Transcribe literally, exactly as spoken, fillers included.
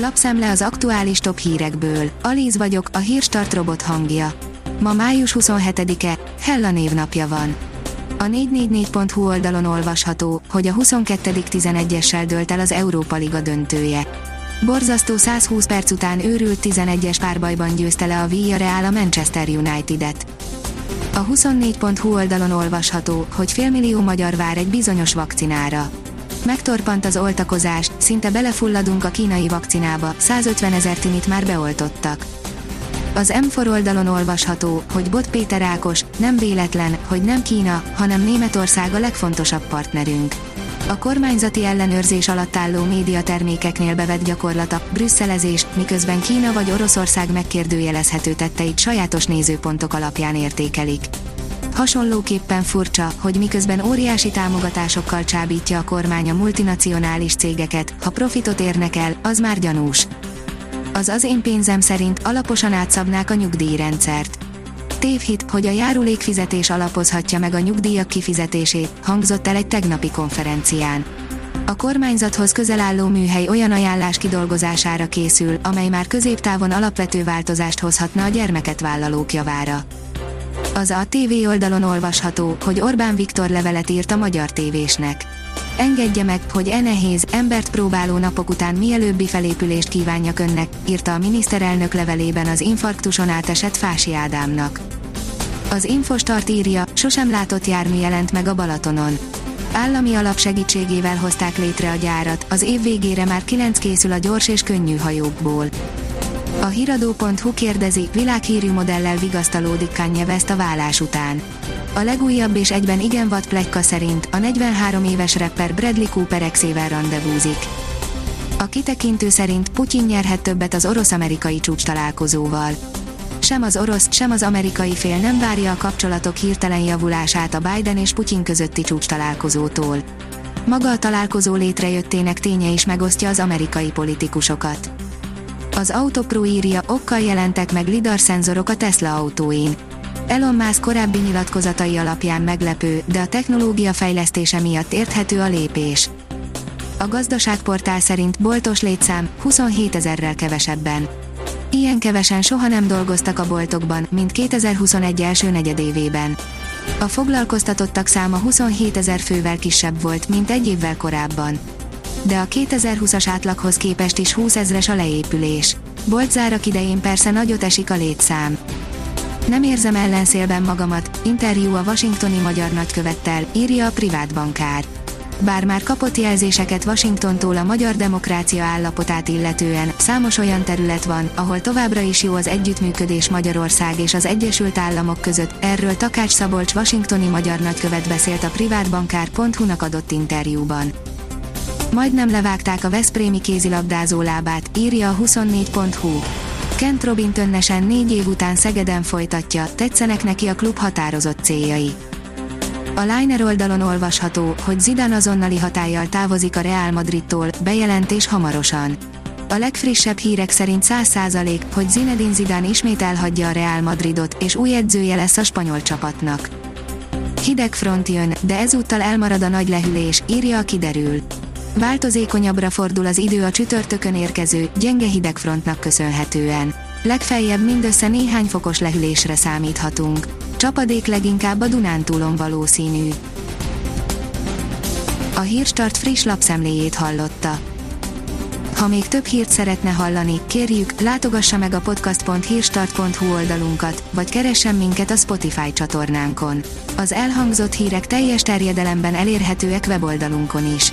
Lapszám le az aktuális top hírekből. Alíz vagyok, a Hírstart robot hangja. Ma május huszonhetedike, Hella névnapja van. A négy négy négy pont hu oldalon olvasható, hogy a huszonkettő tizenegyessel dőlt el az Európa Liga döntője. Borzasztó száz húsz perc után őrült tizenegyes párbajban győzte le a Villareal a Manchester Unitedet. A huszonnégy pont hu oldalon olvasható, hogy félmillió magyar vár egy bizonyos vakcinára. Megtorpant az oltakozás, szinte belefulladunk a kínai vakcinába, százötvenezer tinit már beoltottak. Az em ef o er oldalon olvasható, hogy Bot Péter Ákos, nem véletlen, hogy nem Kína, hanem Németország a legfontosabb partnerünk. A kormányzati ellenőrzés alatt álló médiatermékeknél bevett gyakorlata, brüsszelezés, miközben Kína vagy Oroszország megkérdőjelezhető tetteit sajátos nézőpontok alapján értékelik. Hasonlóképpen furcsa, hogy miközben óriási támogatásokkal csábítja a kormány a multinacionális cégeket, ha profitot érnek el, az már gyanús. Az az én pénzem szerint alaposan átszabnák a nyugdíjrendszert. Tévhit, hogy a járulékfizetés alapozhatja meg a nyugdíjak kifizetését, hangzott el egy tegnapi konferencián. A kormányzathoz közel álló műhely olyan ajánlás kidolgozására készül, amely már középtávon alapvető változást hozhatna a gyermeket vállalók javára. Az a té vé oldalon olvasható, hogy Orbán Viktor levelet írt a magyar tévésnek. Engedje meg, hogy e nehéz, embert próbáló napok után mielőbbi felépülést kívánjak önnek, írta a miniszterelnök levelében az infarktuson átesett Fási Ádámnak. Az infostart írja, sosem látott jármű jelent meg a Balatonon. Állami alap segítségével hozták létre a gyárat, az év végére már kilenc készül a gyors és könnyű hajókból. A hiradó pont hu kérdezi, világhírű modellel vigasztalódik Kanye West a vállás után. A legújabb és egyben igen vad pletyka szerint a negyvenhárom éves rapper Bradley Cooper exével randevúzik. A kitekintő szerint Putin nyerhet többet az orosz-amerikai csúcs találkozóval. Sem az orosz, sem az amerikai fél nem várja a kapcsolatok hirtelen javulását a Biden és Putin közötti csúcs találkozótól. Maga a találkozó létrejöttének ténye is megosztja az amerikai politikusokat. Az Autopro írja, okkal jelentek meg lidar szenzorok a Tesla autóin. Elon Musk korábbi nyilatkozatai alapján meglepő, de a technológia fejlesztése miatt érthető a lépés. A gazdaságportál szerint boltos létszám huszonhétezerrel kevesebben. Ilyen kevesen soha nem dolgoztak a boltokban, mint kétezer-huszonegy első negyedévében. A foglalkoztatottak száma huszonhétezer fővel kisebb volt, mint egy évvel korábban. De a kétezer-húszas átlaghoz képest is húszezres a leépülés. Boltzárak idején persze nagyot esik a létszám. Nem érzem ellenszélben magamat, interjú a Washingtoni Magyar Nagykövettel, írja a privátbankár. Bár már kapott jelzéseket Washingtontól a magyar demokrácia állapotát illetően, számos olyan terület van, ahol továbbra is jó az együttműködés Magyarország és az Egyesült Államok között, erről Takács Szabolcs Washingtoni Magyar Nagykövet beszélt a privátbankár pont hu-nak adott interjúban. Majdnem levágták a veszprémi kézilabdázó lábát, írja a huszonnégy pont hu. Kent Robin tönnesen négy év után Szegeden folytatja, tetszenek neki a klub határozott céljai. A Liner oldalon olvasható, hogy Zidane azonnali hatállyal távozik a Real Madridtól, bejelentés hamarosan. A legfrissebb hírek szerint száz százalék, hogy Zinedine Zidane ismét elhagyja a Real Madridot, és új edzője lesz a spanyol csapatnak. Hideg front jön, de ezúttal elmarad a nagy lehűlés, írja a kiderül. Változékonyabbra fordul az idő a csütörtökön érkező, gyenge hidegfrontnak köszönhetően. Legfeljebb mindössze néhány fokos lehűlésre számíthatunk. Csapadék leginkább a Dunántúlon valószínű. A Hírstart friss lapszemléjét hallotta. Ha még több hírt szeretne hallani, kérjük, látogassa meg a podcast pont hírstart pont hu oldalunkat, vagy keressen minket a Spotify csatornánkon. Az elhangzott hírek teljes terjedelemben elérhetőek weboldalunkon is.